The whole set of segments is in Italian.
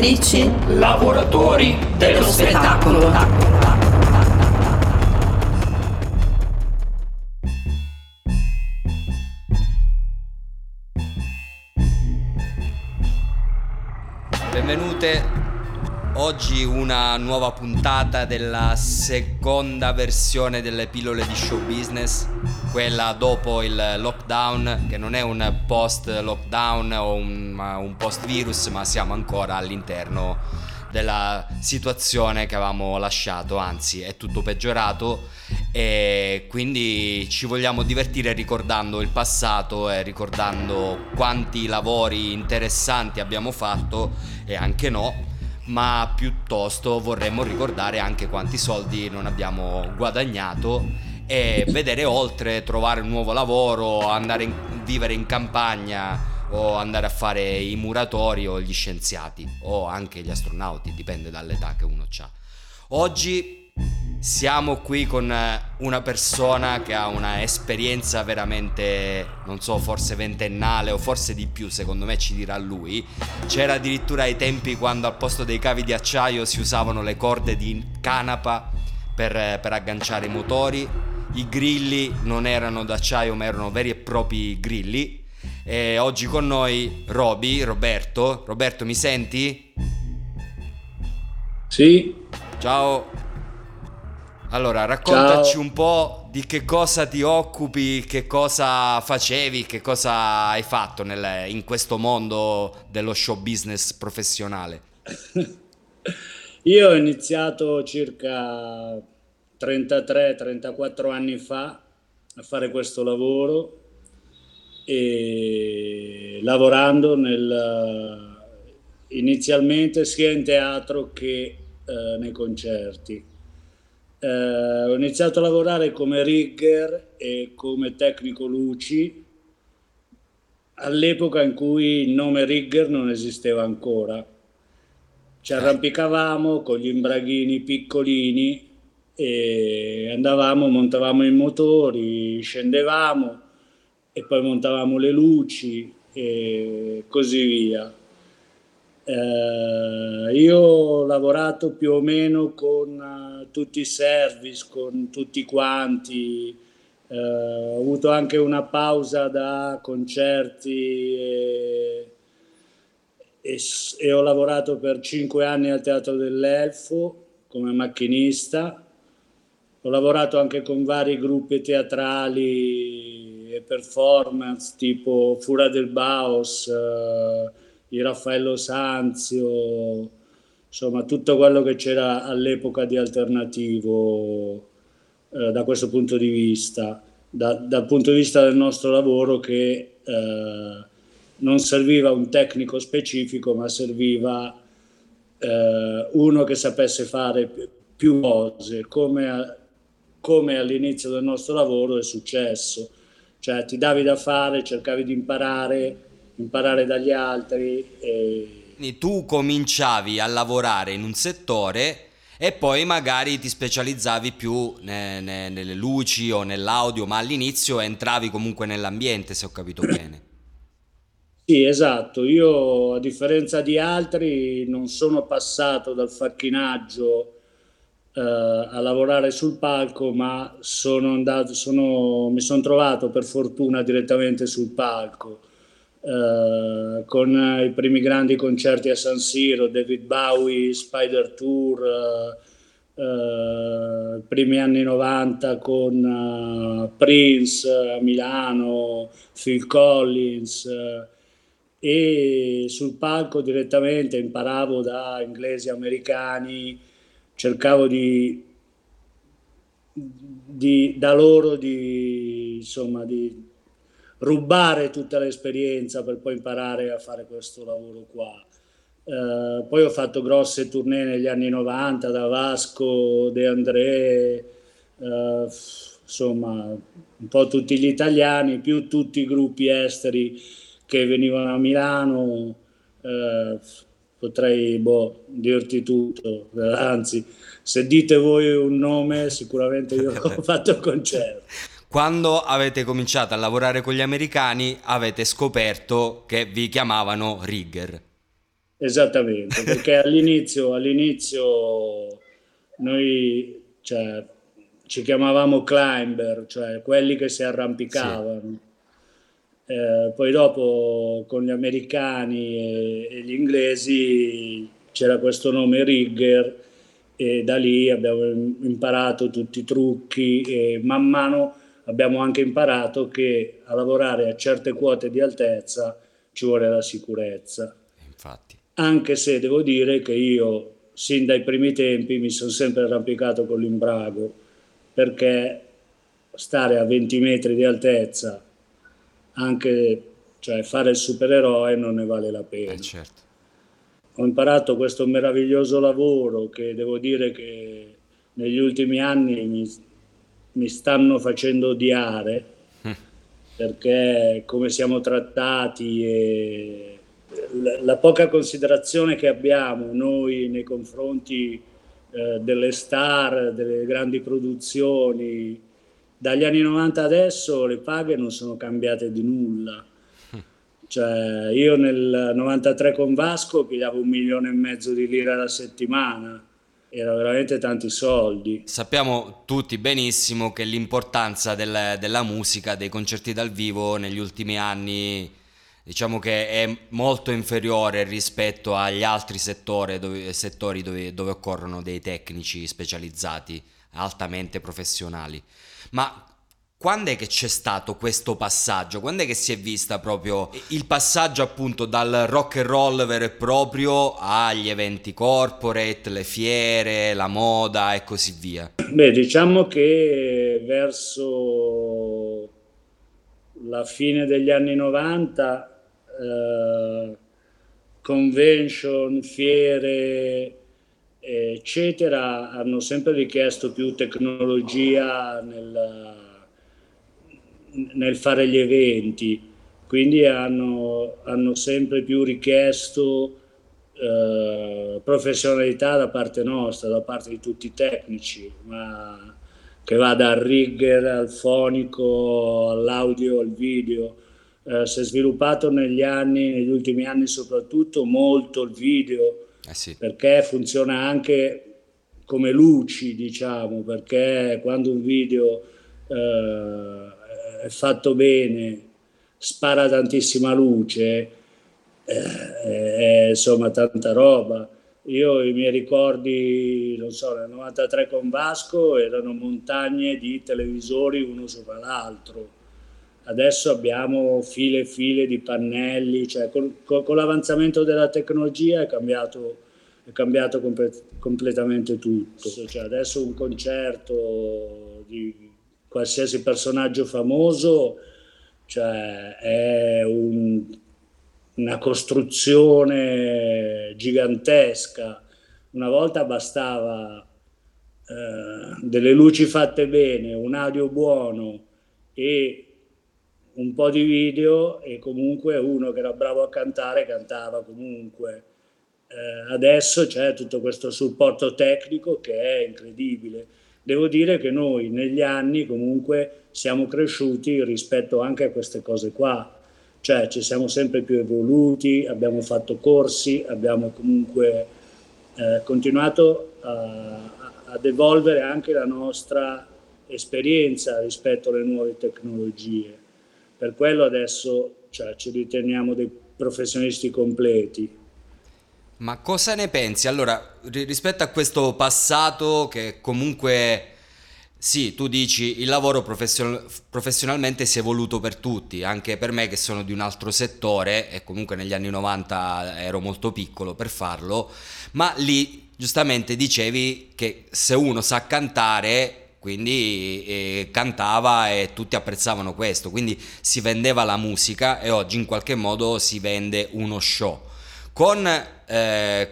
lavoratrici, lavoratori dello spettacolo. Benvenute. Oggi una nuova puntata della seconda versione delle pillole di show business, quella dopo il lockdown, che non è un post lockdown o un post virus, ma siamo ancora all'interno della situazione che avevamo lasciato, anzi è tutto peggiorato, e quindi ci vogliamo divertire ricordando il passato e ricordando quanti lavori interessanti abbiamo fatto e anche no, ma piuttosto vorremmo ricordare anche quanti soldi non abbiamo guadagnato e vedere oltre, trovare un nuovo lavoro, andare vivere in campagna o andare a fare i muratori o gli scienziati o anche gli astronauti, dipende dall'età che uno ha. Oggi siamo qui con una persona che ha una esperienza veramente, non so, forse ventennale o forse di più, secondo me ci dirà lui. C'era addirittura ai tempi quando al posto dei cavi di acciaio si usavano le corde di canapa per agganciare i motori, i grilli non erano d'acciaio ma erano veri e propri grilli. E oggi con noi Roberto, mi senti? Sì. Ciao. Allora, raccontaci un po' di che cosa ti occupi, che cosa facevi, che cosa hai fatto in questo mondo dello show business professionale. Io ho iniziato circa 34 anni fa a fare questo lavoro, e lavorando inizialmente sia in teatro che nei concerti. Ho iniziato a lavorare come rigger e come tecnico luci all'epoca in cui il nome rigger non esisteva ancora. Ci arrampicavamo con gli imbraghini piccolini e andavamo, montavamo i motori, scendevamo e poi montavamo le luci e così via. Io ho lavorato più o meno con tutti i service, con tutti quanti, ho avuto anche una pausa da concerti e ho lavorato per 5 anni al Teatro dell'Elfo come macchinista, ho lavorato anche con vari gruppi teatrali e performance tipo Fura del Baos, di Raffaello Sanzio, insomma tutto quello che c'era all'epoca di alternativo da questo punto di vista, dal punto di vista del nostro lavoro che non serviva un tecnico specifico, ma serviva uno che sapesse fare più cose, come all'inizio del nostro lavoro è successo. Cioè ti davi da fare, cercavi di imparare dagli altri. Quindi tu cominciavi a lavorare in un settore e poi magari ti specializzavi più nelle luci o nell'audio, ma all'inizio entravi comunque nell'ambiente, se ho capito bene. Sì, esatto. Io, a differenza di altri, non sono passato dal facchinaggio a lavorare sul palco, ma mi sono trovato per fortuna direttamente sul palco. Con i primi grandi concerti a San Siro, David Bowie, Spider Tour, primi anni 90 con Prince a Milano, Phil Collins, e sul palco direttamente imparavo da inglesi, americani, cercavo da loro di rubare tutta l'esperienza per poi imparare a fare questo lavoro qua. Poi ho fatto grosse tournée negli anni 90 da Vasco, De André, insomma un po' tutti gli italiani, più tutti i gruppi esteri che venivano a Milano, potrei dirti tutto, anzi se dite voi un nome sicuramente io ho fatto concerti. Quando avete cominciato a lavorare con gli americani avete scoperto che vi chiamavano rigger. Esattamente, perché all'inizio noi, cioè, ci chiamavamo climber, cioè quelli che si arrampicavano. Sì. Poi dopo con gli americani e gli inglesi c'era questo nome rigger e da lì abbiamo imparato tutti i trucchi e man mano abbiamo anche imparato che a lavorare a certe quote di altezza ci vuole la sicurezza. Infatti. Anche se devo dire che io sin dai primi tempi mi sono sempre arrampicato con l'imbrago, perché stare a 20 metri di altezza, anche, cioè, fare il supereroe non ne vale la pena. Certo. Ho imparato questo meraviglioso lavoro che devo dire che negli ultimi anni mi stanno facendo odiare, perché come siamo trattati e la poca considerazione che abbiamo noi nei confronti delle star, delle grandi produzioni. Dagli anni 90 adesso le paghe non sono cambiate di nulla. Cioè, io nel 93 con Vasco pigliavo 1,5 milioni di lire alla settimana, erano veramente tanti soldi. Sappiamo tutti benissimo che l'importanza della musica, dei concerti dal vivo negli ultimi anni, diciamo che è molto inferiore rispetto agli altri settori dove occorrono dei tecnici specializzati, altamente professionali. Ma quando è che c'è stato questo passaggio? Quando è che si è vista proprio il passaggio appunto dal rock and roll vero e proprio agli eventi corporate, le fiere, la moda e così via? Beh, diciamo che verso la fine degli anni 90 convention, fiere eccetera hanno sempre richiesto più tecnologia nel fare gli eventi, quindi hanno sempre più richiesto professionalità da parte nostra, da parte di tutti i tecnici, ma che va dal rigger al fonico, all'audio, al video. Si è sviluppato negli ultimi anni soprattutto molto il video. Sì. Perché funziona anche come luci, diciamo, perché quando un video è fatto bene, spara tantissima luce, è insomma tanta roba. Io i miei ricordi, non so, nel 93 con Vasco erano montagne di televisori uno sopra l'altro. Adesso abbiamo file e file di pannelli, cioè con l'avanzamento della tecnologia è cambiato completamente tutto. Cioè adesso un concerto di qualsiasi personaggio famoso, cioè è una costruzione gigantesca. Una volta bastava delle luci fatte bene, un audio buono e un po' di video, e comunque uno che era bravo a cantare cantava comunque. Adesso c'è tutto questo supporto tecnico che è incredibile. Devo dire che noi negli anni comunque siamo cresciuti rispetto anche a queste cose qua, cioè ci siamo sempre più evoluti, abbiamo fatto corsi, abbiamo comunque continuato ad evolvere anche la nostra esperienza rispetto alle nuove tecnologie. Per quello adesso, cioè, ci riteniamo dei professionisti completi. Ma cosa ne pensi? Allora, rispetto a questo passato che comunque, sì, tu dici il lavoro professionalmente si è evoluto per tutti, anche per me che sono di un altro settore e comunque negli anni 90 ero molto piccolo per farlo, ma lì giustamente dicevi che se uno sa cantare, quindi cantava e tutti apprezzavano questo, quindi si vendeva la musica e oggi in qualche modo si vende uno show. Con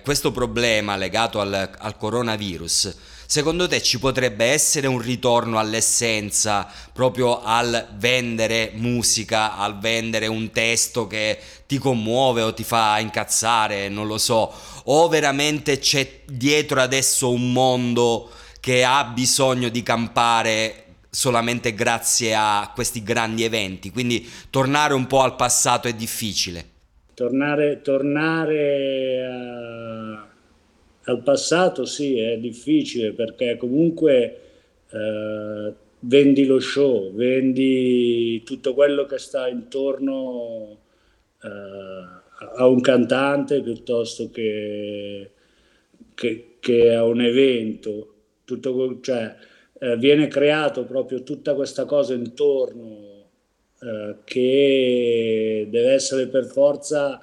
questo problema legato al coronavirus, secondo te ci potrebbe essere un ritorno all'essenza, proprio al vendere musica, al vendere un testo che ti commuove o ti fa incazzare, non lo so, o veramente c'è dietro adesso un mondo che ha bisogno di campare solamente grazie a questi grandi eventi, quindi tornare un po' al passato è difficile? tornare al passato sì, è difficile, perché comunque vendi lo show, vendi tutto quello che sta intorno a un cantante piuttosto che a un evento, tutto, cioè, viene creato proprio tutta questa cosa intorno che deve essere per forza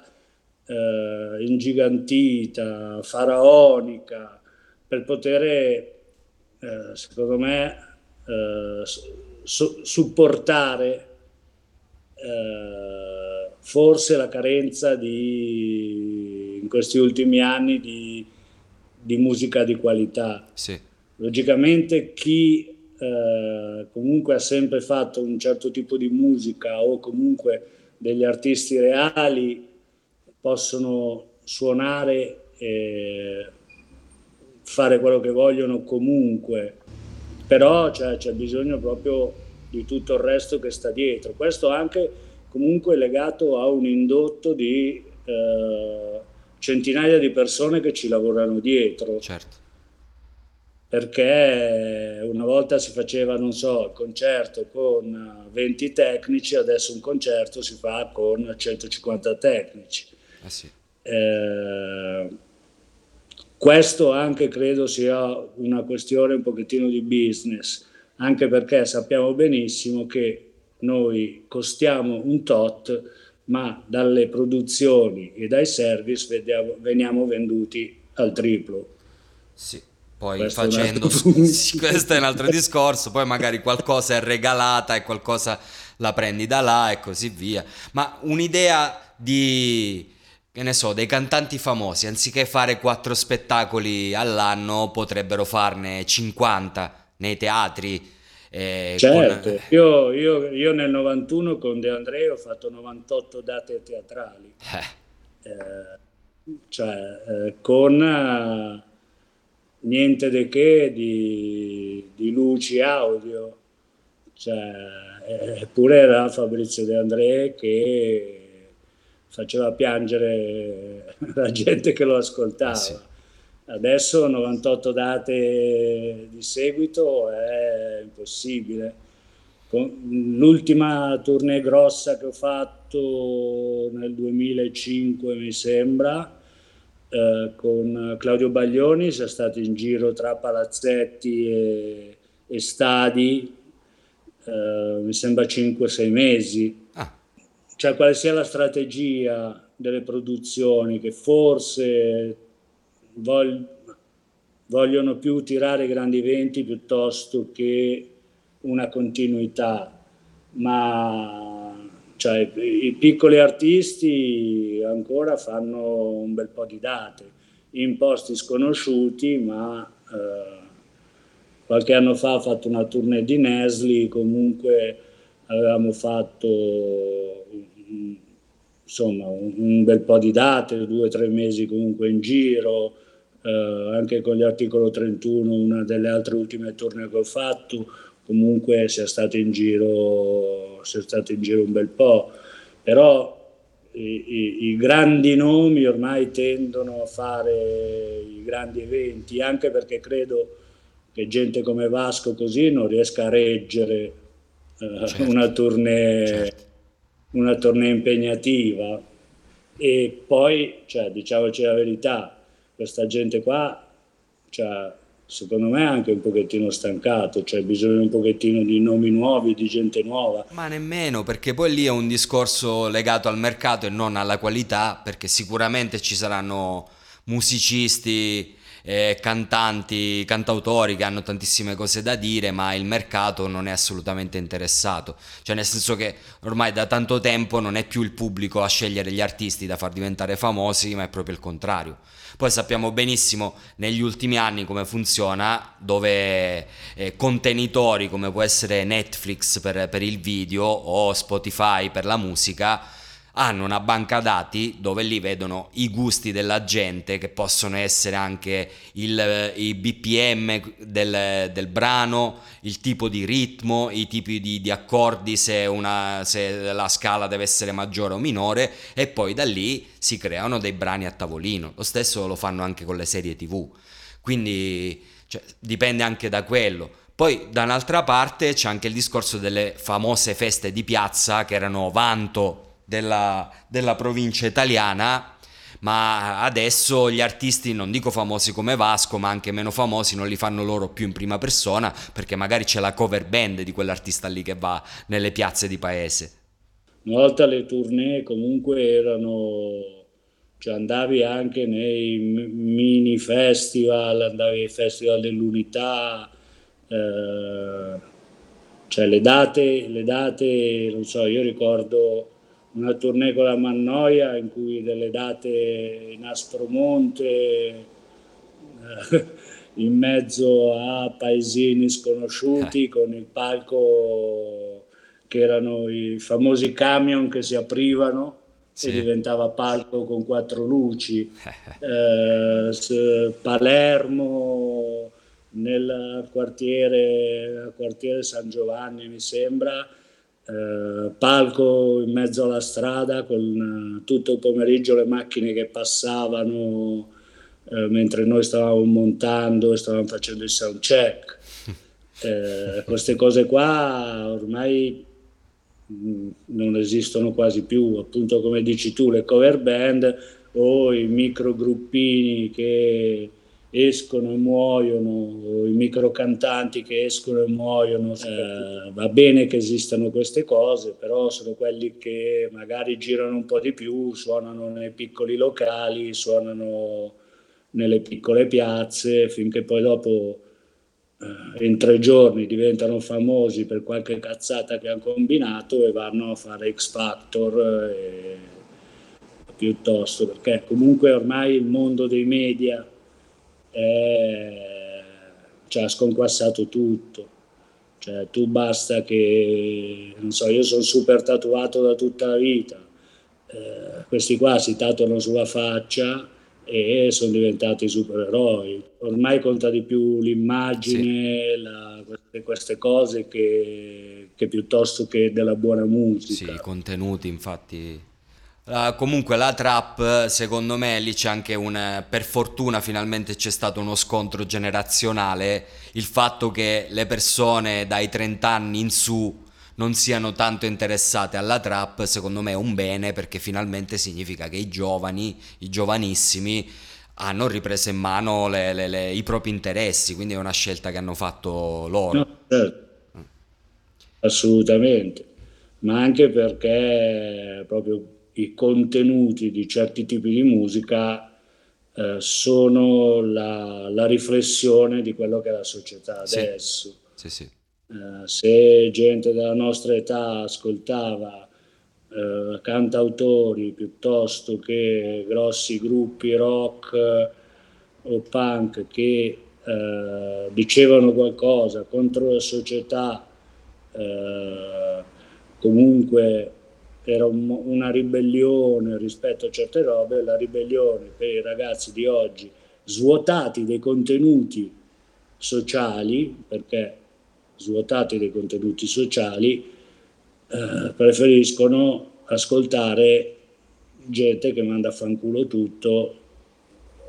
ingigantita, faraonica, per poter secondo me supportare forse la carenza di, in questi ultimi anni, di musica di qualità. Sì. Logicamente chi comunque ha sempre fatto un certo tipo di musica, o comunque degli artisti reali possono suonare e fare quello che vogliono comunque, però cioè, c'è bisogno proprio di tutto il resto che sta dietro. Questo anche comunque legato a un indotto di centinaia di persone che ci lavorano dietro. Certo. Perché una volta si faceva, non so, il concerto con 20 tecnici, adesso un concerto si fa con 150 tecnici. Ah, sì. Questo anche credo sia una questione un pochettino di business, anche perché sappiamo benissimo che noi costiamo un tot, ma dalle produzioni e dai service veniamo venduti al triplo. Sì. Poi questo facendo, questo è un altro discorso, poi magari qualcosa è regalata e qualcosa la prendi da là e così via. Ma un'idea di, che ne so, dei cantanti famosi, anziché fare 4 spettacoli all'anno potrebbero farne 50 nei teatri. Certo, con... io nel 91 con De André ho fatto 98 date teatrali, con... niente di che di luci audio, cioè, eppure era Fabrizio De André che faceva piangere la gente che lo ascoltava. Sì. Adesso 98 date di seguito è impossibile. L'ultima tournée grossa che ho fatto nel 2005 mi sembra, con Claudio Baglioni, siamo stati in giro tra palazzetti e stadi, mi sembra 5-6 mesi. Ah. Cioè, quale sia la strategia delle produzioni, che forse vogliono più tirare grandi eventi piuttosto che una continuità, ma... cioè, i piccoli artisti ancora fanno un bel po' di date in posti sconosciuti, ma qualche anno fa ho fatto una tournée di Nesli, comunque avevamo fatto insomma un bel po' di date, 2-3 mesi comunque in giro, anche con gli Articolo 31, una delle altre ultime tournée che ho fatto. Comunque si è stato in giro un bel po', però i grandi nomi ormai tendono a fare i grandi eventi, anche perché credo che gente come Vasco così non riesca a reggere certo. una tournée impegnativa. E poi, cioè, diciamoci la verità, questa gente qua, cioè, secondo me è anche un pochettino stancato, cioè bisogna un pochettino di nomi nuovi, di gente nuova. Ma nemmeno, perché poi lì è un discorso legato al mercato e non alla qualità, perché sicuramente ci saranno musicisti, cantanti, cantautori che hanno tantissime cose da dire, ma il mercato non è assolutamente interessato, cioè nel senso che ormai da tanto tempo non è più il pubblico a scegliere gli artisti da far diventare famosi, ma è proprio il contrario. Poi sappiamo benissimo negli ultimi anni come funziona, dove contenitori come può essere Netflix per il video o Spotify per la musica hanno una banca dati dove lì vedono i gusti della gente, che possono essere anche i BPM del brano, il tipo di ritmo, i tipi di accordi, se la scala deve essere maggiore o minore, e poi da lì si creano dei brani a tavolino. Lo stesso lo fanno anche con le serie TV, quindi cioè, dipende anche da quello. Poi da un'altra parte c'è anche il discorso delle famose feste di piazza, che erano vanto della provincia italiana, ma adesso gli artisti, non dico famosi come Vasco, ma anche meno famosi, non li fanno loro più in prima persona, perché magari c'è la cover band di quell'artista lì che va nelle piazze di paese. Una volta le tournée comunque erano... cioè andavi anche nei mini festival, andavi ai festival dell'Unità... cioè le date non so, io ricordo una tournée con la Mannoia in cui delle date in Aspromonte, in mezzo a paesini sconosciuti, con il palco che erano i famosi camion che si aprivano, sì, e diventava palco con quattro luci. Palermo, nel quartiere San Giovanni mi sembra, palco in mezzo alla strada con tutto il pomeriggio le macchine che passavano mentre noi stavamo montando e stavamo facendo il sound check. Queste cose qua ormai non esistono quasi più, appunto come dici tu, le cover band o i microgruppini che escono e muoiono, i microcantanti che escono e muoiono. Va bene che esistano queste cose, però sono quelli che magari girano un po' di più, suonano nei piccoli locali, suonano nelle piccole piazze, finché poi dopo in 3 giorni diventano famosi per qualche cazzata che hanno combinato e vanno a fare X Factor piuttosto, perché comunque ormai il mondo dei media ci ha sconquassato tutto. Cioè tu basta che, non so, io sono super tatuato da tutta la vita, questi qua si tatuano sulla faccia e sono diventati supereroi. Ormai conta di più l'immagine, sì, queste cose che piuttosto che della buona musica, sì, i contenuti. Infatti comunque la trap, secondo me lì c'è anche per fortuna finalmente c'è stato uno scontro generazionale, il fatto che le persone dai 30 anni in su non siano tanto interessate alla trap, secondo me è un bene, perché finalmente significa che i giovanissimi hanno ripreso in mano i propri interessi, quindi è una scelta che hanno fatto loro. No, certo. Assolutamente, ma anche perché proprio i contenuti di certi tipi di musica sono la riflessione di quello che è la società adesso. Sì, sì, sì. Se gente della nostra età ascoltava cantautori piuttosto che grossi gruppi rock o punk che dicevano qualcosa contro la società, comunque era una ribellione rispetto a certe robe. La ribellione per i ragazzi di oggi, svuotati dei contenuti sociali, perché svuotati dei contenuti sociali, preferiscono ascoltare gente che manda a fanculo tutto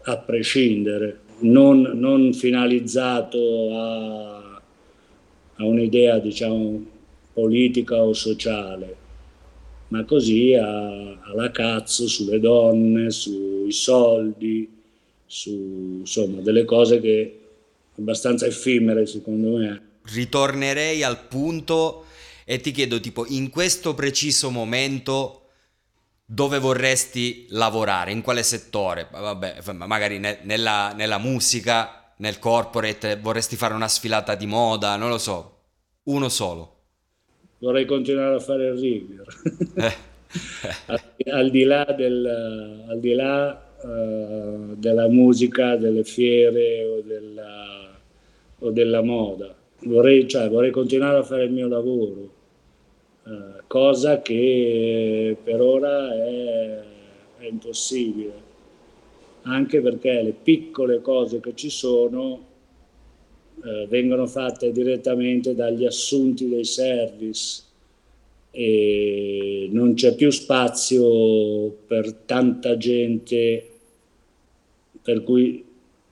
a prescindere, non finalizzato a un'idea, diciamo, politica o sociale, ma così alla cazzo sulle donne, sui soldi, su insomma delle cose che abbastanza effimere secondo me. Ritornerei al punto e ti chiedo, tipo, in questo preciso momento dove vorresti lavorare, in quale settore? Vabbè, magari nella musica, nel corporate, vorresti fare una sfilata di moda, non lo so, uno solo. Vorrei continuare a fare il rigger, al di là della musica, delle fiere o della moda. Vorrei continuare a fare il mio lavoro, cosa che per ora è impossibile, anche perché le piccole cose che ci sono vengono fatte direttamente dagli assunti dei service e non c'è più spazio per tanta gente, per cui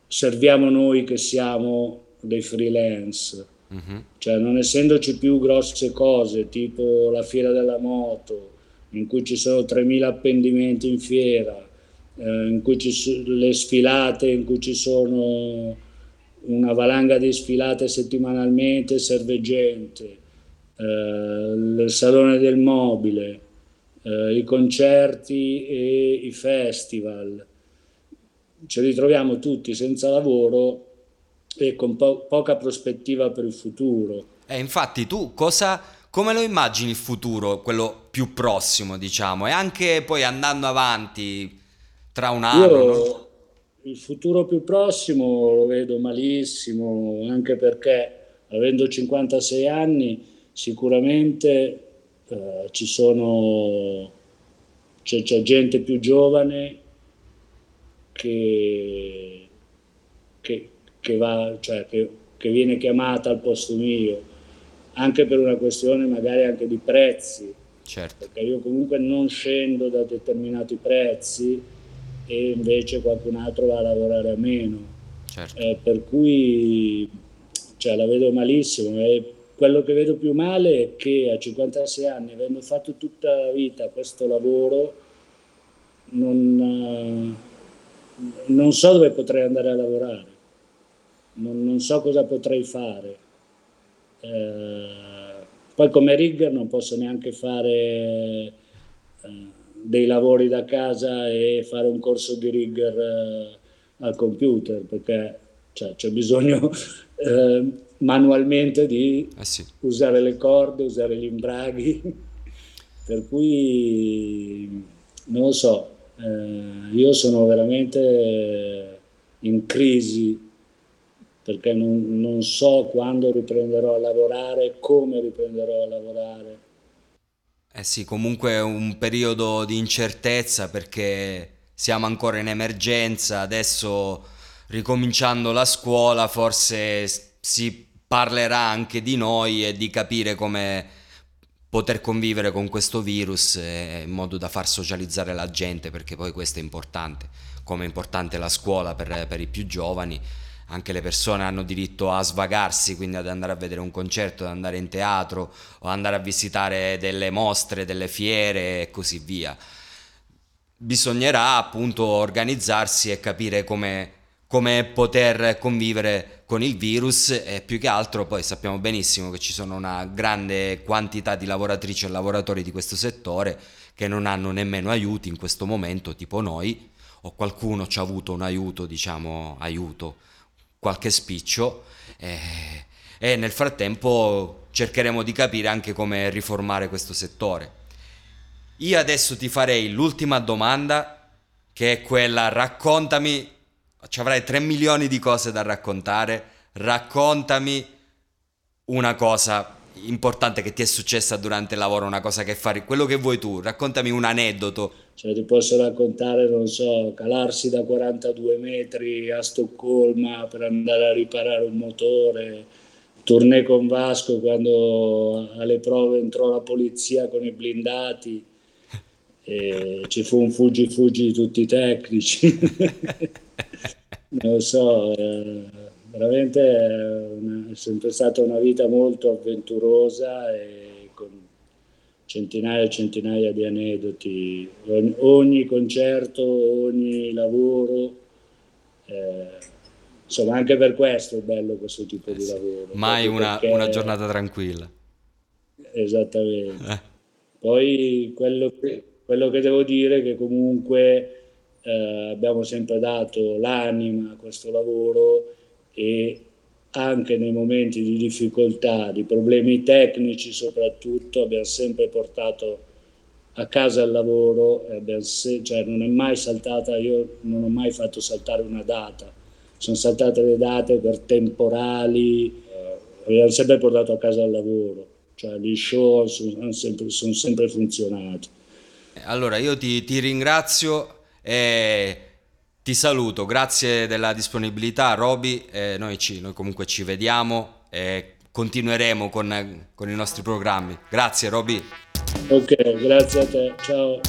serviamo noi che siamo dei freelance. Mm-hmm. Cioè, non essendoci più grosse cose tipo la fiera della moto in cui ci sono 3.000 appendimenti in fiera, in cui le sfilate in cui ci sono una valanga di sfilate settimanalmente, serve gente, il salone del mobile, i concerti e i festival, ce li troviamo tutti senza lavoro e con poca prospettiva per il futuro. Infatti tu come lo immagini il futuro, quello più prossimo, diciamo, e anche poi andando avanti tra un anno? Io il futuro più prossimo lo vedo malissimo, anche perché avendo 56 anni sicuramente c'è gente più giovane che viene chiamata al posto mio, anche per una questione magari anche di prezzi. Certo. Perché io comunque non scendo da determinati prezzi e invece qualcun altro va a lavorare a meno. Certo. Per cui la vedo malissimo. Quello che vedo più male è che a 56 anni, avendo fatto tutta la vita questo lavoro, non so dove potrei andare a lavorare, non so cosa potrei fare. Poi come rigger non posso neanche fare dei lavori da casa e fare un corso di rigger al computer, perché c'è bisogno manualmente di usare le corde, usare gli imbraghi, per cui non lo so. Io sono veramente in crisi perché non so quando riprenderò a lavorare, come riprenderò a lavorare. Comunque è un periodo di incertezza perché siamo ancora in emergenza. Adesso, ricominciando la scuola, forse si parlerà anche di noi e di capire come poter convivere con questo virus in modo da far socializzare la gente, perché poi questo è importante, come è importante la scuola per i più giovani. Anche le persone hanno diritto a svagarsi, quindi ad andare a vedere un concerto, ad andare in teatro o andare a visitare delle mostre, delle fiere e così via. Bisognerà appunto organizzarsi e capire come poter convivere con il virus, e più che altro poi sappiamo benissimo che ci sono una grande quantità di lavoratrici e lavoratori di questo settore che non hanno nemmeno aiuti in questo momento, tipo noi, o qualcuno ci ha avuto un aiuto, qualche spiccio, e nel frattempo cercheremo di capire anche come riformare questo settore. Io adesso ti farei l'ultima domanda, che è quella: raccontami. Ci avrai 3 milioni di cose da raccontare. Raccontami una cosa importante che ti è successa durante il lavoro, una cosa che fai, quello che vuoi tu. Raccontami un aneddoto. Ti posso raccontare, non so, calarsi da 42 metri a Stoccolma per andare a riparare un motore, tournée con Vasco quando alle prove entrò la polizia con i blindati e ci fu un fuggi di tutti i tecnici. Non lo so, veramente è sempre stata una vita molto avventurosa e con centinaia e centinaia di aneddoti. Ogni concerto, ogni lavoro, insomma, anche per questo è bello questo tipo di lavoro. Mai una giornata tranquilla. Esattamente. Poi quello che devo dire è che comunque abbiamo sempre dato l'anima a questo lavoro, e anche nei momenti di difficoltà, di problemi tecnici soprattutto, abbiamo sempre portato a casa il lavoro, non è mai saltata, io non ho mai fatto saltare una data, sono saltate le date per temporali, abbiamo sempre portato a casa il lavoro. cioè gli show sono sempre funzionati. Allora io ti ringrazio e ti saluto, grazie della disponibilità Roby, noi comunque ci vediamo e continueremo con i nostri programmi. Grazie Roby. Ok, grazie a te, ciao.